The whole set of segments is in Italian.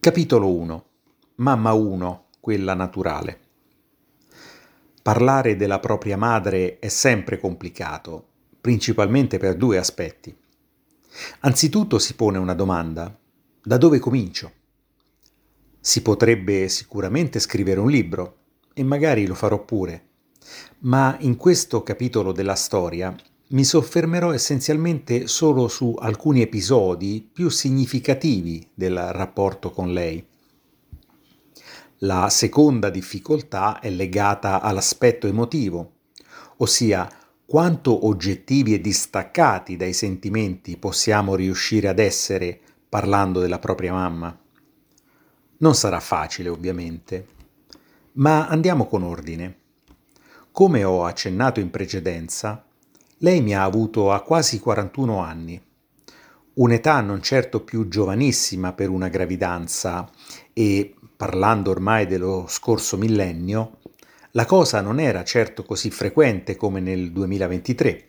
Capitolo 1. Mamma 1, quella naturale. Parlare della propria madre è sempre complicato, principalmente per due aspetti. Anzitutto si pone una domanda: da dove comincio? Si potrebbe sicuramente scrivere un libro, e magari lo farò pure, ma in questo capitolo della storia mi soffermerò essenzialmente solo su alcuni episodi più significativi del rapporto con lei. La seconda difficoltà è legata all'aspetto emotivo, ossia quanto oggettivi e distaccati dai sentimenti possiamo riuscire ad essere parlando della propria mamma. Non sarà facile, ovviamente, ma andiamo con ordine. Come ho accennato in precedenza, lei mi ha avuto a quasi 41 anni, un'età non certo più giovanissima per una gravidanza e, parlando ormai dello scorso millennio, la cosa non era certo così frequente come nel 2023.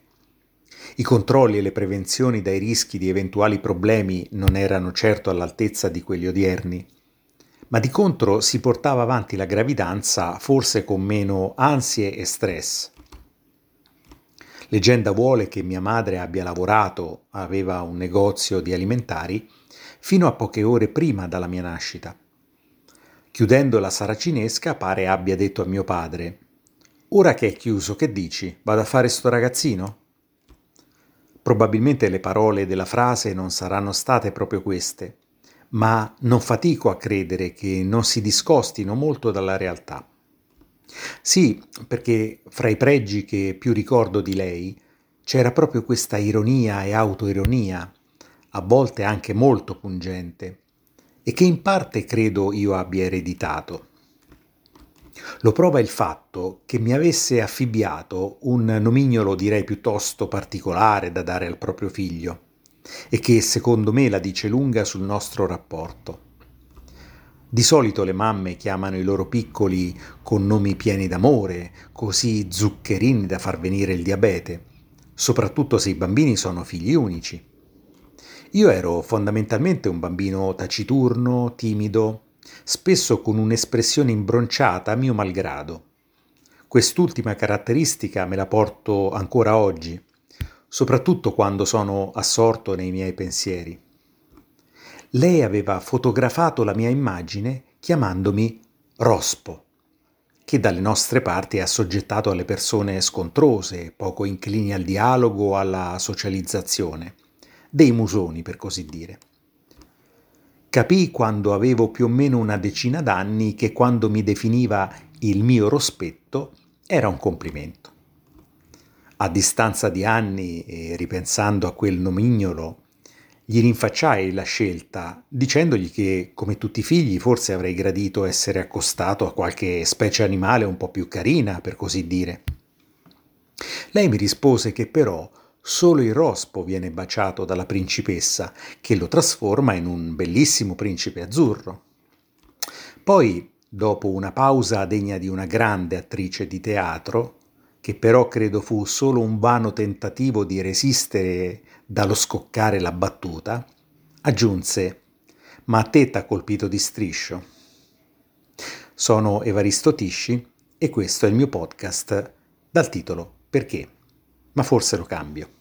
I controlli e le prevenzioni dai rischi di eventuali problemi non erano certo all'altezza di quelli odierni, ma di contro si portava avanti la gravidanza forse con meno ansie e stress. Leggenda vuole che mia madre abbia lavorato, aveva un negozio di alimentari, fino a poche ore prima dalla mia nascita. Chiudendo la saracinesca pare abbia detto a mio padre: «Ora che è chiuso, che dici? Vado a fare sto ragazzino?» Probabilmente le parole della frase non saranno state proprio queste, ma non fatico a credere che non si discostino molto dalla realtà. Sì, perché fra i pregi che più ricordo di lei c'era proprio questa ironia e autoironia, a volte anche molto pungente, e che in parte credo io abbia ereditato. Lo prova il fatto che mi avesse affibbiato un nomignolo direi piuttosto particolare da dare al proprio figlio, e che secondo me la dice lunga sul nostro rapporto. Di solito le mamme chiamano i loro piccoli con nomi pieni d'amore, così zuccherini da far venire il diabete, soprattutto se i bambini sono figli unici. Io ero fondamentalmente un bambino taciturno, timido, spesso con un'espressione imbronciata a mio malgrado. Quest'ultima caratteristica me la porto ancora oggi, soprattutto quando sono assorto nei miei pensieri. Lei aveva fotografato la mia immagine chiamandomi rospo, che dalle nostre parti è assoggettato alle persone scontrose, poco inclini al dialogo, alla socializzazione, dei musoni per così dire. Capii quando avevo più o meno una decina d'anni che quando mi definiva il mio rospetto era un complimento. A distanza di anni e ripensando a quel nomignolo, gli rinfacciai la scelta, dicendogli che, come tutti i figli, forse avrei gradito essere accostato a qualche specie animale un po' più carina, per così dire. Lei mi rispose che però solo il rospo viene baciato dalla principessa, che lo trasforma in un bellissimo principe azzurro. Poi, dopo una pausa degna di una grande attrice di teatro, che però credo fu solo un vano tentativo di resistere dallo scoccare la battuta, aggiunse: «Ma a te t'ha colpito di striscio». Sono Evaristo Tisci e questo è il mio podcast dal titolo «Perché?». Ma forse lo cambio.